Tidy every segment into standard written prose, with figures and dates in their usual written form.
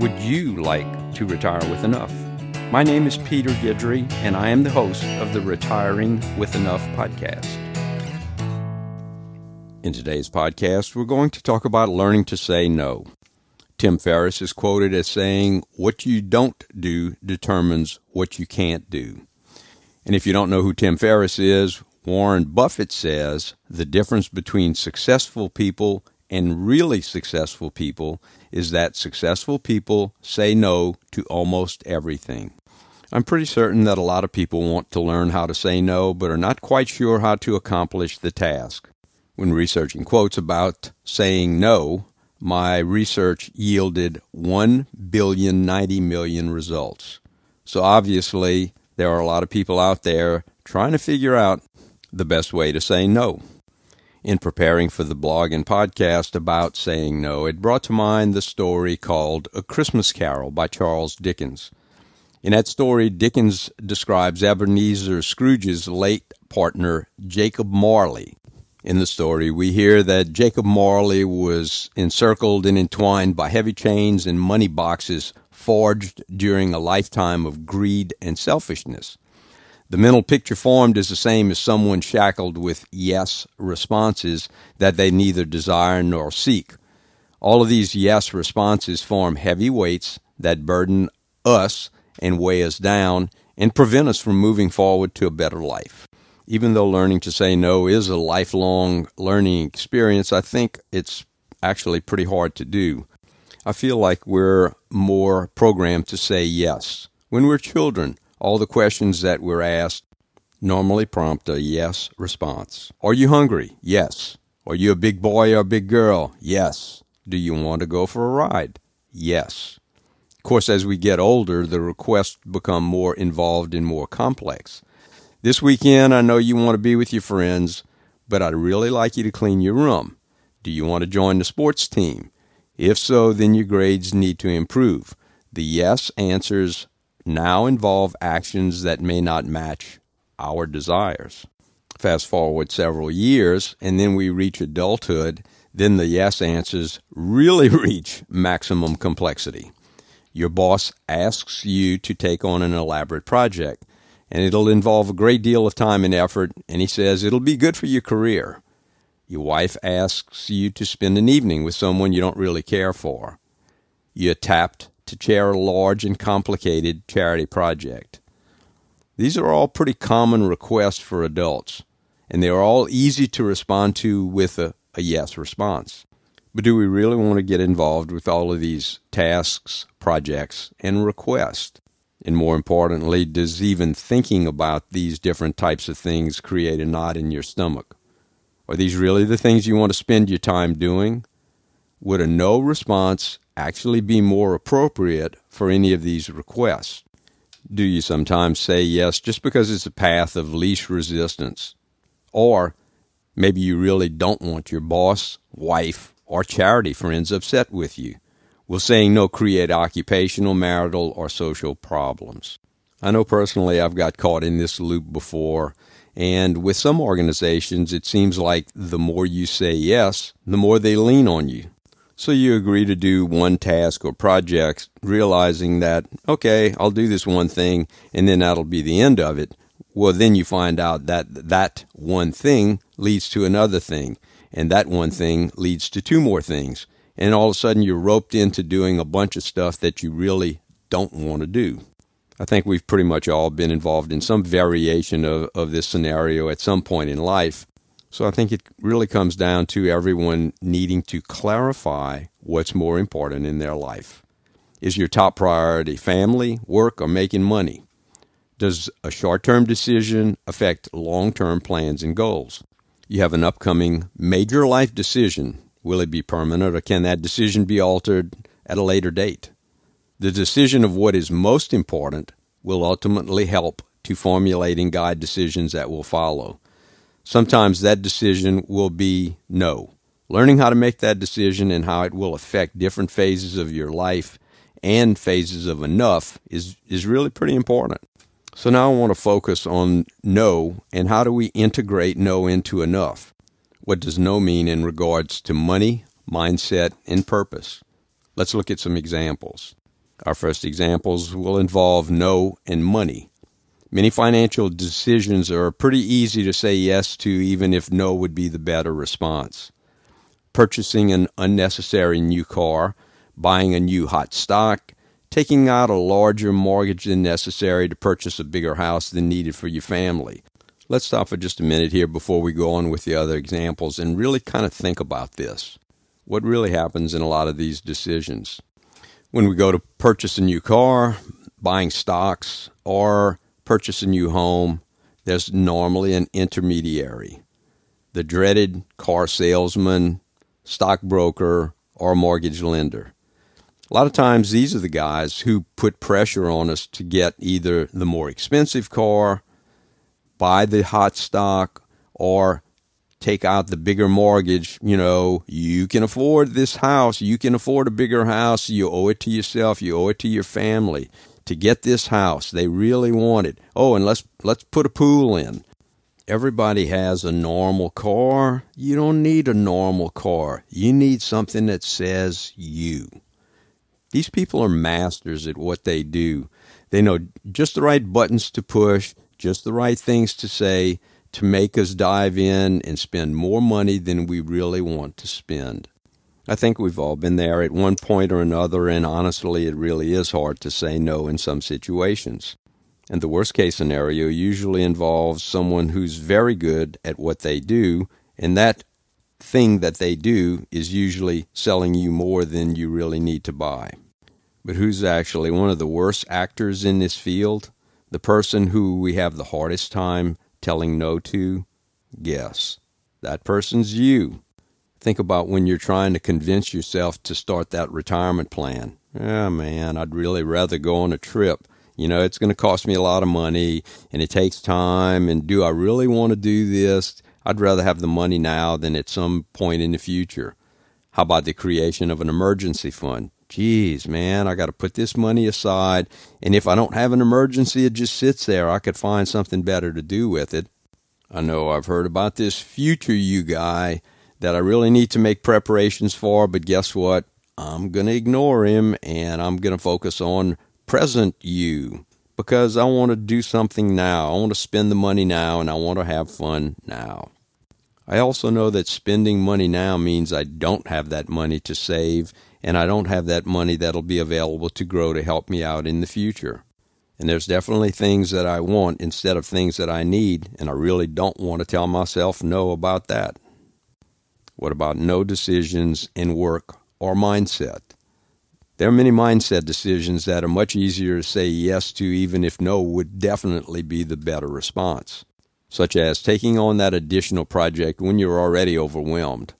Would you like to retire with enough? My name is Peter Gidry, and I am the host of the Retiring with Enough podcast. In today's podcast, we're going to talk about learning to say no. Tim Ferriss is quoted as saying, "What you don't do determines what you can't do." And if you don't know who Tim Ferriss is, Warren Buffett says the difference between successful people and really successful people is that successful people say no to almost everything. I'm pretty certain that a lot of people want to learn how to say no, but are not quite sure how to accomplish the task. When researching quotes about saying no, my research yielded 1,090,000,000 results. So obviously, there are a lot of people out there trying to figure out the best way to say no. In preparing for the blog and podcast about saying no, it brought to mind the story called A Christmas Carol by Charles Dickens. In that story, Dickens describes Ebenezer Scrooge's late partner, Jacob Marley. In the story, we hear that Jacob Marley was encircled and entwined by heavy chains and money boxes forged during a lifetime of greed and selfishness. The mental picture formed is the same as someone shackled with yes responses that they neither desire nor seek. All of these yes responses form heavy weights that burden us and weigh us down and prevent us from moving forward to a better life. Even though learning to say no is a lifelong learning experience, I think it's actually pretty hard to do. I feel like we're more programmed to say yes. When we're children, all the questions that we're asked normally prompt a yes response. Are you hungry? Yes. Are you a big boy or a big girl? Yes. Do you want to go for a ride? Yes. Of course, as we get older, the requests become more involved and more complex. This weekend, I know you want to be with your friends, but I'd really like you to clean your room. Do you want to join the sports team? If so, then your grades need to improve. The yes answers now involve actions that may not match our desires. Fast forward several years, and then we reach adulthood. Then the yes answers really reach maximum complexity. Your boss asks you to take on an elaborate project, and it'll involve a great deal of time and effort, and he says it'll be good for your career. Your wife asks you to spend an evening with someone you don't really care for. You're tapped to chair a large and complicated charity project. These are all pretty common requests for adults, and they are all easy to respond to with a yes response. But do we really want to get involved with all of these tasks, projects, and requests? And more importantly, does even thinking about these different types of things create a knot in your stomach? Are these really the things you want to spend your time doing? Would a no response actually be more appropriate for any of these requests? Do you sometimes say yes just because it's a path of least resistance? Or maybe you really don't want your boss, wife, or charity friends upset with you. Will saying no create occupational, marital, or social problems? I know personally I've got caught in this loop before, and with some organizations, it seems like the more you say yes, the more they lean on you. So you agree to do one task or project, realizing that, okay, I'll do this one thing, and then that'll be the end of it. Well, then you find out that that one thing leads to another thing, and that one thing leads to two more things. And all of a sudden, you're roped into doing a bunch of stuff that you really don't want to do. I think we've pretty much all been involved in some variation of this scenario at some point in life. So I think it really comes down to everyone needing to clarify what's more important in their life. Is your top priority family, work, or making money? Does a short-term decision affect long-term plans and goals? You have an upcoming major life decision. Will it be permanent, or can that decision be altered at a later date? The decision of what is most important will ultimately help to formulate and guide decisions that will follow. Sometimes that decision will be no. Learning how to make that decision and how it will affect different phases of your life and phases of enough is really pretty important. So now I want to focus on no, and how do we integrate no into enough? What does no mean in regards to money, mindset, and purpose? Let's look at some examples. Our first examples will involve no and money. Many financial decisions are pretty easy to say yes to, even if no would be the better response. Purchasing an unnecessary new car, buying a new hot stock, taking out a larger mortgage than necessary to purchase a bigger house than needed for your family. Let's stop for just a minute here before we go on with the other examples and really kind of think about this. What really happens in a lot of these decisions? When we go to purchase a new car, buying stocks, or purchase a new home, there's normally an intermediary, the dreaded car salesman, stockbroker, or mortgage lender. A lot of times these are the guys who put pressure on us to get either the more expensive car, buy the hot stock, or take out the bigger mortgage. You know, you can afford this house. You can afford a bigger house. You owe it to yourself. You owe it to your family to get this house. They really want it. Oh, and let's put a pool in. Everybody has a normal car. You don't need a normal car. You need something that says you. These people are masters at what they do. They know just the right buttons to push, just the right things to say to make us dive in and spend more money than we really want to spend. I think we've all been there at one point or another, and honestly, it really is hard to say no in some situations. And the worst-case scenario usually involves someone who's very good at what they do, and that thing that they do is usually selling you more than you really need to buy. But who's actually one of the worst actors in this field? The person who we have the hardest time telling no to? Guess. That person's you. Think about when you're trying to convince yourself to start that retirement plan. Oh, man, I'd really rather go on a trip. You know, it's going to cost me a lot of money, and it takes time, and do I really want to do this? I'd rather have the money now than at some point in the future. How about the creation of an emergency fund? Geez, man, I got to put this money aside, and if I don't have an emergency, it just sits there. I could find something better to do with it. I know I've heard about this future you guy that I really need to make preparations for, but guess what? I'm going to ignore him, and I'm going to focus on present you. Because I want to do something now. I want to spend the money now, and I want to have fun now. I also know that spending money now means I don't have that money to save, and I don't have that money that'll be available to grow to help me out in the future. And there's definitely things that I want instead of things that I need, and I really don't want to tell myself no about that. What about no decisions in work or mindset? There are many mindset decisions that are much easier to say yes to, even if no would definitely be the better response, such as taking on that additional project when you're already overwhelmed.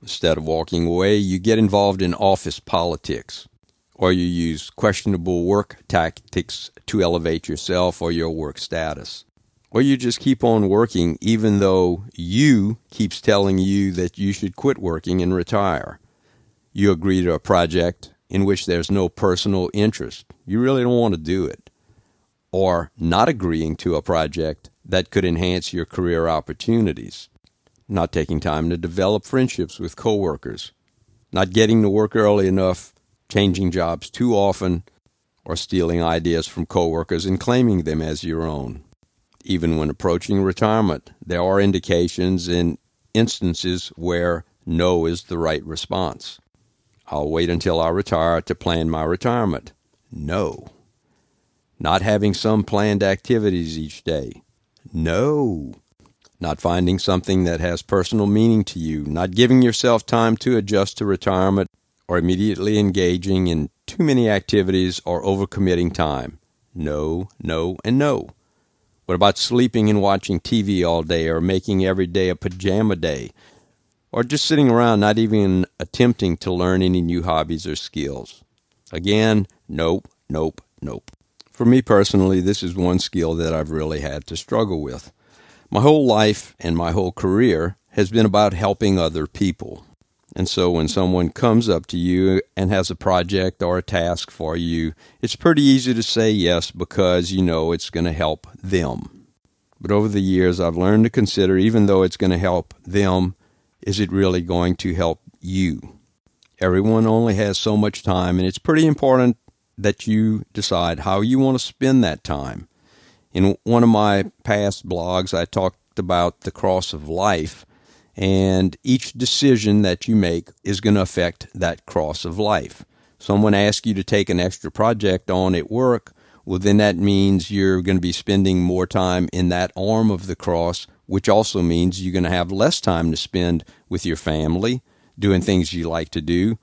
Instead of walking away, you get involved in office politics, or you use questionable work tactics to elevate yourself or your work status. Or you just keep on working even though you keeps telling you that you should quit working and retire. You agree to a project in which there's no personal interest. You really don't want to do it. Or not agreeing to a project that could enhance your career opportunities. Not taking time to develop friendships with coworkers. Not getting to work early enough, changing jobs too often, or stealing ideas from coworkers and claiming them as your own. Even when approaching retirement, there are indications and instances where no is the right response. I'll wait until I retire to plan my retirement. No. Not having some planned activities each day. No. Not finding something that has personal meaning to you. Not giving yourself time to adjust to retirement or immediately engaging in too many activities or overcommitting time. No, no, and no. What about sleeping and watching TV all day or making every day a pajama day? Or just sitting around not even attempting to learn any new hobbies or skills. Again, nope, nope, nope. For me personally, this is one skill that I've really had to struggle with. My whole life and my whole career has been about helping other people. And so when someone comes up to you and has a project or a task for you, it's pretty easy to say yes because you know it's going to help them. But over the years, I've learned to consider, even though it's going to help them, is it really going to help you? Everyone only has so much time, and it's pretty important that you decide how you want to spend that time. In one of my past blogs, I talked about the cross of life, and each decision that you make is going to affect that cross of life. Someone asks you to take an extra project on at work, well, then that means you're going to be spending more time in that arm of the cross, which also means you're going to have less time to spend with your family, doing things you like to do,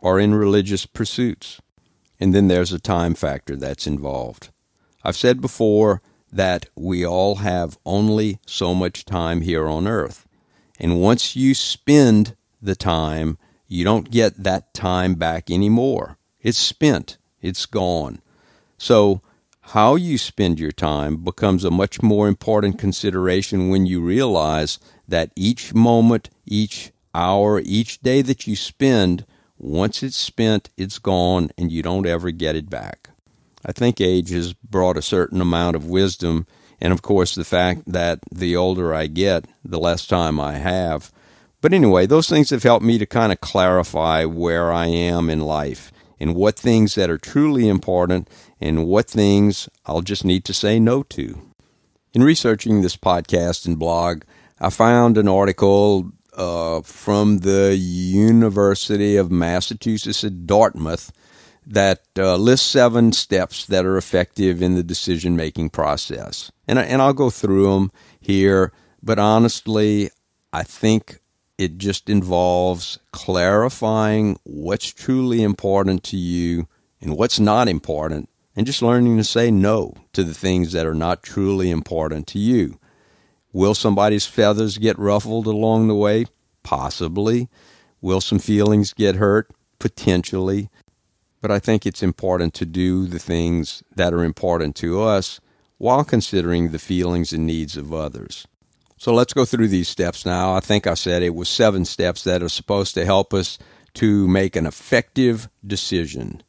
or in religious pursuits. And then there's a time factor that's involved. I've said before that we all have only so much time here on earth. And once you spend the time, you don't get that time back anymore. It's spent. It's gone. So how you spend your time becomes a much more important consideration when you realize that each moment, each hour, each day that you spend, once it's spent, it's gone, and you don't ever get it back. I think age has brought a certain amount of wisdom. And, of course, the fact that the older I get, the less time I have. But anyway, those things have helped me to kind of clarify where I am in life and what things that are truly important and what things I'll just need to say no to. In researching this podcast and blog, I found an article from the University of Massachusetts at Dartmouth that lists 7 steps that are effective in the decision-making process. And I'll go through them here, but honestly, I think it just involves clarifying what's truly important to you and what's not important, and just learning to say no to the things that are not truly important to you. Will somebody's feathers get ruffled along the way? Possibly. Will some feelings get hurt? Potentially. But I think it's important to do the things that are important to us while considering the feelings and needs of others. So let's go through these steps now. I think I said it was 7 steps that are supposed to help us to make an effective decision.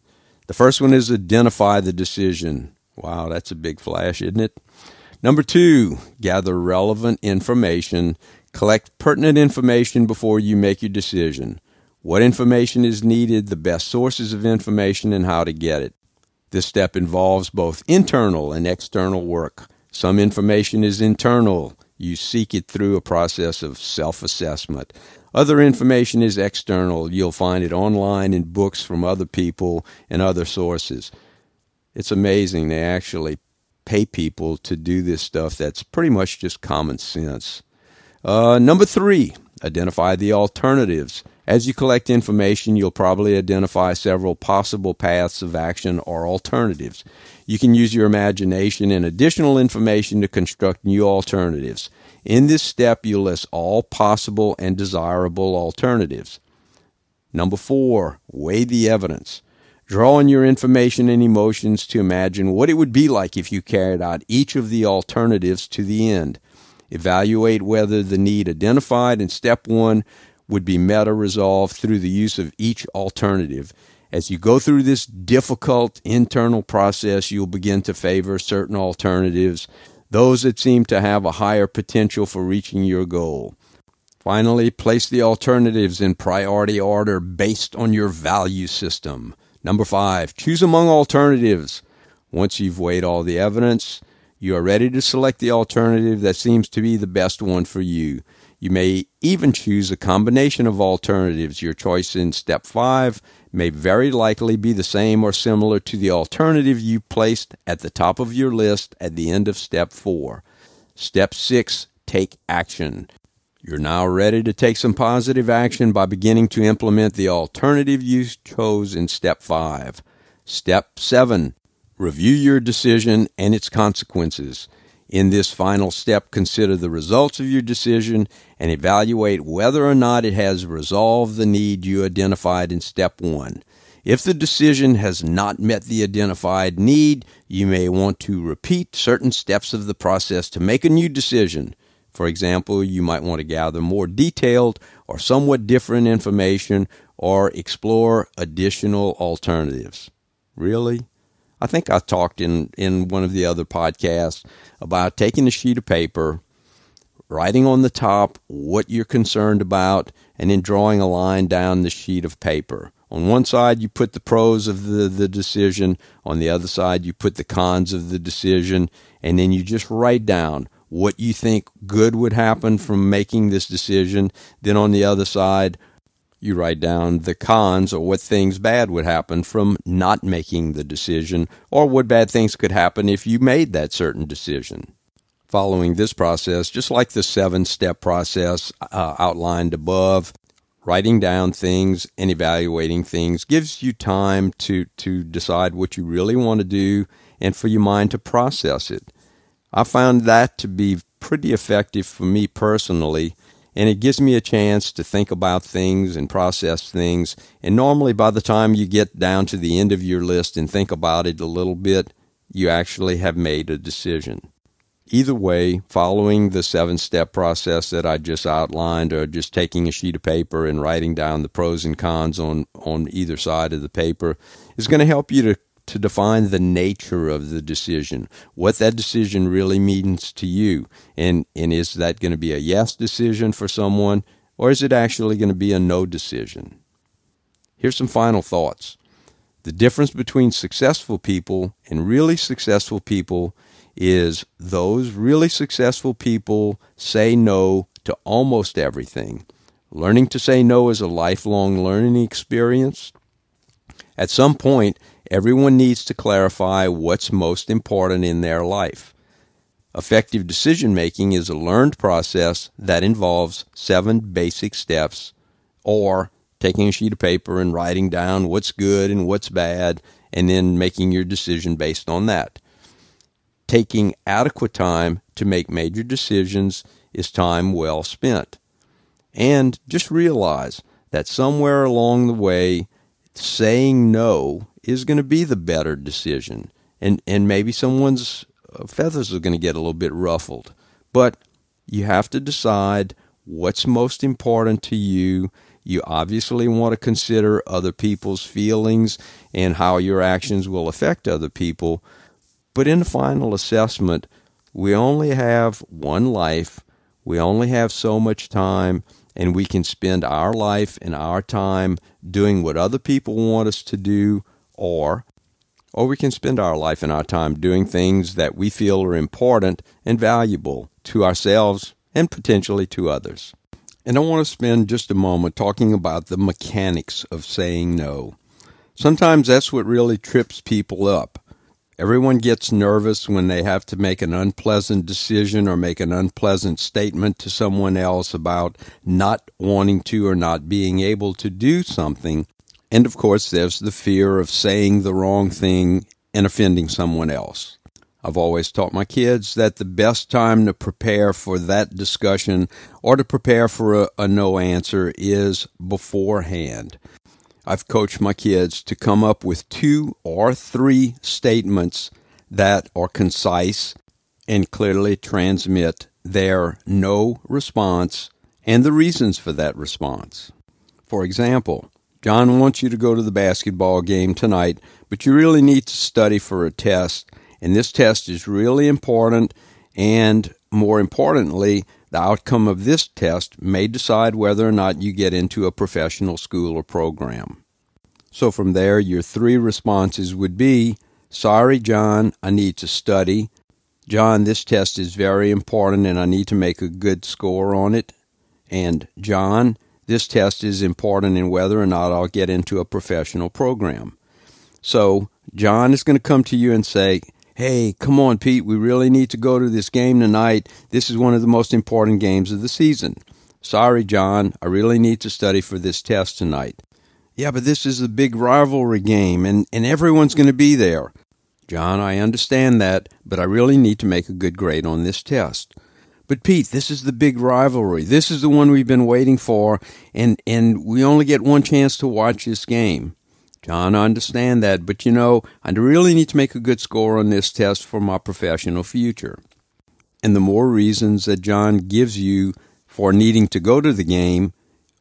The first one is identify the decision. Wow, that's a big flash, isn't it? Number 2, gather relevant information. Collect pertinent information before you make your decision. What information is needed, the best sources of information, and how to get it. This step involves both internal and external work. Some information is internal. You seek it through a process of self-assessment. Other information is external. You'll find it online in books from other people and other sources. It's amazing. They actually pay people to do this stuff that's pretty much just common sense. Number 3, identify the alternatives. As you collect information, you'll probably identify several possible paths of action or alternatives. You can use your imagination and additional information to construct new alternatives. In this step, you list all possible and desirable alternatives. Number 4, weigh the evidence. Draw on your information and emotions to imagine what it would be like if you carried out each of the alternatives to the end. Evaluate whether the need identified in step 1 would be met or resolved through the use of each alternative. As you go through this difficult internal process, you'll begin to favor certain alternatives, those that seem to have a higher potential for reaching your goal. Finally, place the alternatives in priority order based on your value system. Number 5, choose among alternatives. Once you've weighed all the evidence, you are ready to select the alternative that seems to be the best one for you. You may even choose a combination of alternatives. Your choice in step 5 may very likely be the same or similar to the alternative you placed at the top of your list at the end of step 4. Step 6, take action. You're now ready to take some positive action by beginning to implement the alternative you chose in step 5. Step 7, review your decision and its consequences. In this final step, consider the results of your decision and evaluate whether or not it has resolved the need you identified in step 1. If the decision has not met the identified need, you may want to repeat certain steps of the process to make a new decision. For example, you might want to gather more detailed or somewhat different information or explore additional alternatives. Really? I think I talked in one of the other podcasts about taking a sheet of paper, writing on the top what you're concerned about, and then drawing a line down the sheet of paper. On one side, you put the pros of the decision. On the other side, you put the cons of the decision. And then you just write down what you think good would happen from making this decision. Then on the other side, you write down the cons, or what things bad would happen from not making the decision, or what bad things could happen if you made that certain decision. Following this process, just like the 7-step process outlined above, writing down things and evaluating things gives you time to decide what you really want to do and for your mind to process it. I found that to be pretty effective for me personally, and it gives me a chance to think about things and process things. And normally by the time you get down to the end of your list and think about it a little bit, you actually have made a decision. Either way, following the 7-step process that I just outlined, or just taking a sheet of paper and writing down the pros and cons on either side of the paper, is going to help you to define the nature of the decision, what that decision really means to you. And is that going to be a yes decision for someone, or is it actually going to be a no decision? Here's some final thoughts. The difference between successful people and really successful people is those really successful people say no to almost everything. Learning to say no is a lifelong learning experience. At some point, everyone needs to clarify what's most important in their life. Effective decision-making is a learned process that involves 7 basic steps, or taking a sheet of paper and writing down what's good and what's bad, and then making your decision based on that. Taking adequate time to make major decisions is time well spent. And just realize that somewhere along the way, saying no is going to be the better decision. And maybe someone's feathers are going to get a little bit ruffled. But you have to decide what's most important to you. You obviously want to consider other people's feelings and how your actions will affect other people. But in the final assessment, we only have one life, we only have so much time, and we can spend our life and our time doing what other people want us to do, or we can spend our life and our time doing things that we feel are important and valuable to ourselves and potentially to others. And I want to spend just a moment talking about the mechanics of saying no. Sometimes that's what really trips people up. Everyone gets nervous when they have to make an unpleasant decision or make an unpleasant statement to someone else about not wanting to or not being able to do something. And of course, there's the fear of saying the wrong thing and offending someone else. I've always taught my kids that the best time to prepare for that discussion or to prepare for a no answer is beforehand. I've coached my kids to come up with 2 or 3 statements that are concise and clearly transmit their no response and the reasons for that response. For example, John wants you to go to the basketball game tonight, but you really need to study for a test, and this test is really important, and more importantly, the outcome of this test may decide whether or not you get into a professional school or program. So from there, your 3 responses would be, sorry, John, I need to study. John, this test is very important and I need to make a good score on it. And John, this test is important in whether or not I'll get into a professional program. So John is going to come to you and say, hey, come on, Pete, we really need to go to this game tonight. This is one of the most important games of the season. Sorry, John, I really need to study for this test tonight. Yeah, but this is a big rivalry game, and everyone's going to be there. John, I understand that, but I really need to make a good grade on this test. But, Pete, this is the big rivalry. This is the one we've been waiting for, and we only get one chance to watch this game. John, I understand that, but I really need to make a good score on this test for my professional future. And the more reasons that John gives you for needing to go to the game,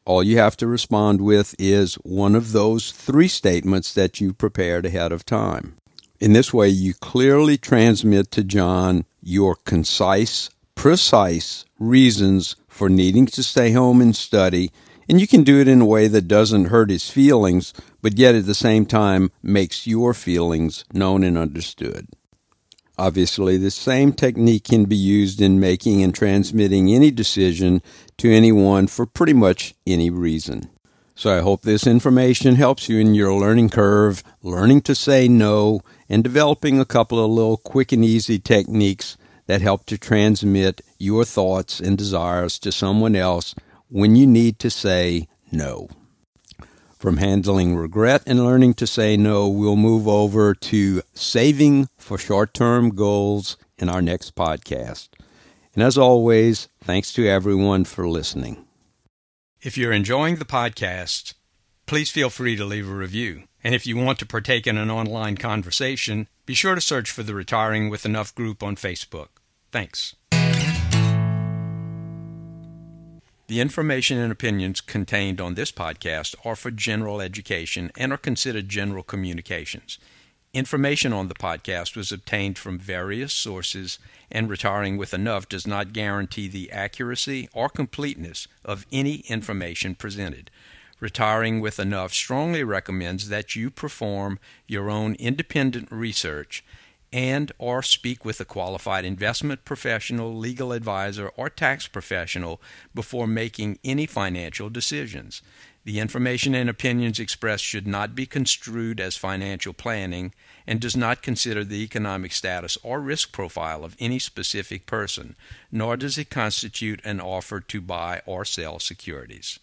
all you have to respond with is one of those 3 statements that you prepared ahead of time. In this way, you clearly transmit to John your concise, precise reasons for needing to stay home and study, and you can do it in a way that doesn't hurt his feelings, but yet at the same time makes your feelings known and understood. Obviously, the same technique can be used in making and transmitting any decision to anyone for pretty much any reason. So I hope this information helps you in your learning curve, learning to say no, and developing a couple of little quick and easy techniques that help to transmit your thoughts and desires to someone else when you need to say no. From handling regret and learning to say no, we'll move over to saving for short-term goals in our next podcast. And as always, thanks to everyone for listening. If you're enjoying the podcast, please feel free to leave a review. And if you want to partake in an online conversation, be sure to search for the Retiring with Enough group on Facebook. Thanks. The information and opinions contained on this podcast are for general education and are considered general communications. Information on the podcast was obtained from various sources, and Retiring with Enough does not guarantee the accuracy or completeness of any information presented. Retiring with Enough strongly recommends that you perform your own independent research and or speak with a qualified investment professional, legal advisor, or tax professional before making any financial decisions. The information and opinions expressed should not be construed as financial planning and does not consider the economic status or risk profile of any specific person, nor does it constitute an offer to buy or sell securities.